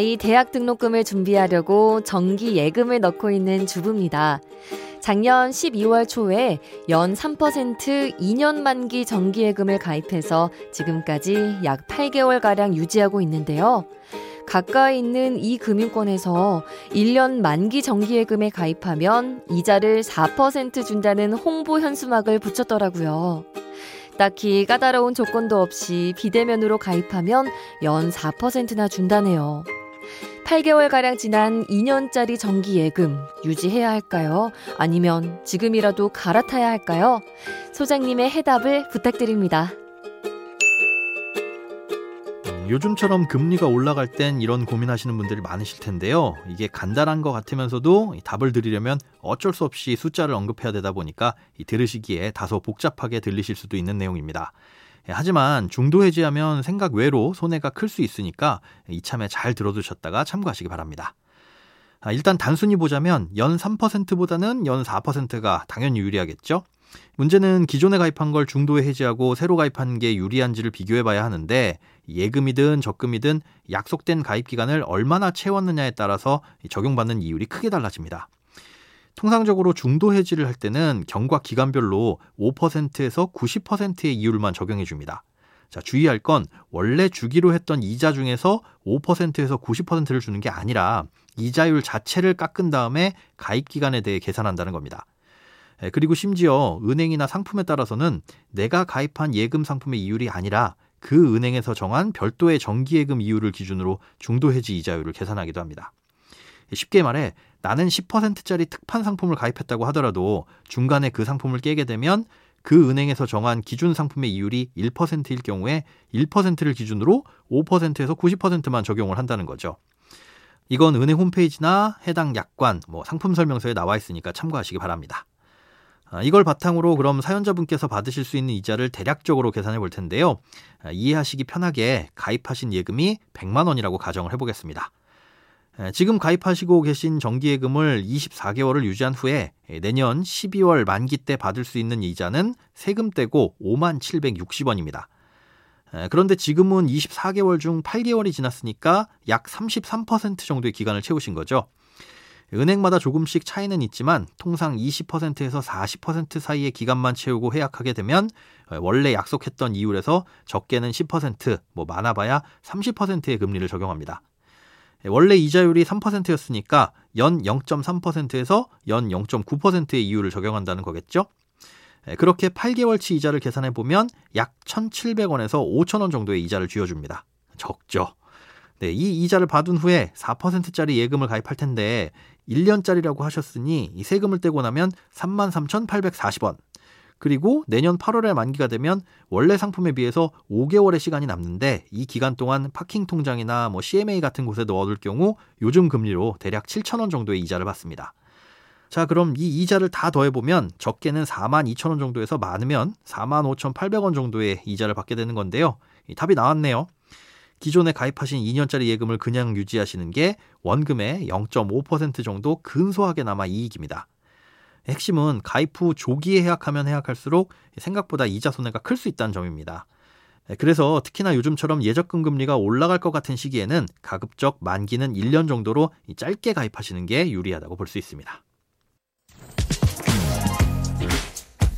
2 대학 등록금을 준비하려고 정기 예금을 넣고 있는 주부입니다. 작년 12월 초에 연 3% 2년 만기 정기 예금을 가입해서 지금까지 약 8개월가량 유지하고 있는데요. 가까이 있는 이 금융권에서 1년 만기 정기 예금에 가입하면 이자를 4% 준다는 홍보 현수막을 붙였더라고요. 딱히 까다로운 조건도 없이 비대면으로 가입하면 연 4%나 준다네요. 8개월가량 지난 2년짜리 정기예금 유지해야 할까요? 아니면 지금이라도 갈아타야 할까요? 소장님의 해답을 부탁드립니다. 요즘처럼 금리가 올라갈 땐 이런 고민하시는 분들이 많으실 텐데요. 이게 간단한 것 같으면서도 답을 드리려면 어쩔 수 없이 숫자를 언급해야 되다 보니까 들으시기에 다소 복잡하게 들리실 수도 있는 내용입니다. 하지만 중도 해지하면 생각 외로 손해가 클 수 있으니까 이참에 잘 들어두셨다가 참고하시기 바랍니다. 일단 단순히 보자면 연 3%보다는 연 4%가 당연히 유리하겠죠. 문제는 기존에 가입한 걸 중도에 해지하고 새로 가입한 게 유리한지를 비교해봐야 하는데, 예금이든 적금이든 약속된 가입 기간을 얼마나 채웠느냐에 따라서 적용받는 이율이 크게 달라집니다. 통상적으로 중도 해지를 할 때는 경과 기간별로 5%에서 90%의 이율만 적용해줍니다. 자, 주의할 건 원래 주기로 했던 이자 중에서 5%에서 90%를 주는 게 아니라 이자율 자체를 깎은 다음에 가입 기간에 대해 계산한다는 겁니다. 그리고 심지어 은행이나 상품에 따라서는 내가 가입한 예금 상품의 이율이 아니라 그 은행에서 정한 별도의 정기예금 이율을 기준으로 중도해지 이자율을 계산하기도 합니다. 쉽게 말해 나는 10%짜리 특판 상품을 가입했다고 하더라도 중간에 그 상품을 깨게 되면 그 은행에서 정한 기준 상품의 이율이 1%일 경우에 1%를 기준으로 5%에서 90%만 적용을 한다는 거죠. 이건 은행 홈페이지나 해당 약관, 상품 설명서에 나와 있으니까 참고하시기 바랍니다. 이걸 바탕으로 그럼 사연자분께서 받으실 수 있는 이자를 대략적으로 계산해 볼 텐데요. 이해하시기 편하게 가입하신 예금이 100만 원이라고 가정을 해보겠습니다. 지금 가입하시고 계신 정기예금을 24개월을 유지한 후에 내년 12월 만기 때 받을 수 있는 이자는 세금 떼고 5만 760원입니다. 그런데 지금은 24개월 중 8개월이 지났으니까 약 33% 정도의 기간을 채우신 거죠. 은행마다 조금씩 차이는 있지만 통상 20%에서 40% 사이의 기간만 채우고 해약하게 되면 원래 약속했던 이율에서 적게는 10%, 많아봐야 30%의 금리를 적용합니다. 원래 이자율이 3%였으니까 연 0.3%에서 연 0.9%의 이율을 적용한다는 거겠죠. 그렇게 8개월치 이자를 계산해보면 약 1,700원에서 5,000원 정도의 이자를 쥐어줍니다. 적죠. 이 이자를 받은 후에 4%짜리 예금을 가입할 텐데 1년짜리라고 하셨으니 이 세금을 떼고 나면 33,840원. 그리고 내년 8월에 만기가 되면 원래 상품에 비해서 5개월의 시간이 남는데 이 기간 동안 파킹 통장이나 CMA 같은 곳에 넣어둘 경우 요즘 금리로 대략 7,000원 정도의 이자를 받습니다. 자, 그럼 이 이자를 다 더해보면 적게는 42,000원 정도에서 많으면 45,800원 정도의 이자를 받게 되는 건데요. 답이 나왔네요. 기존에 가입하신 2년짜리 예금을 그냥 유지하시는 게 원금의 0.5% 정도 근소하게 남아 이익입니다. 핵심은 가입 후 조기에 해약하면 해약할수록 생각보다 이자 손해가 클 수 있다는 점입니다. 그래서 특히나 요즘처럼 예적금 금리가 올라갈 것 같은 시기에는 가급적 만기는 1년 정도로 짧게 가입하시는 게 유리하다고 볼 수 있습니다.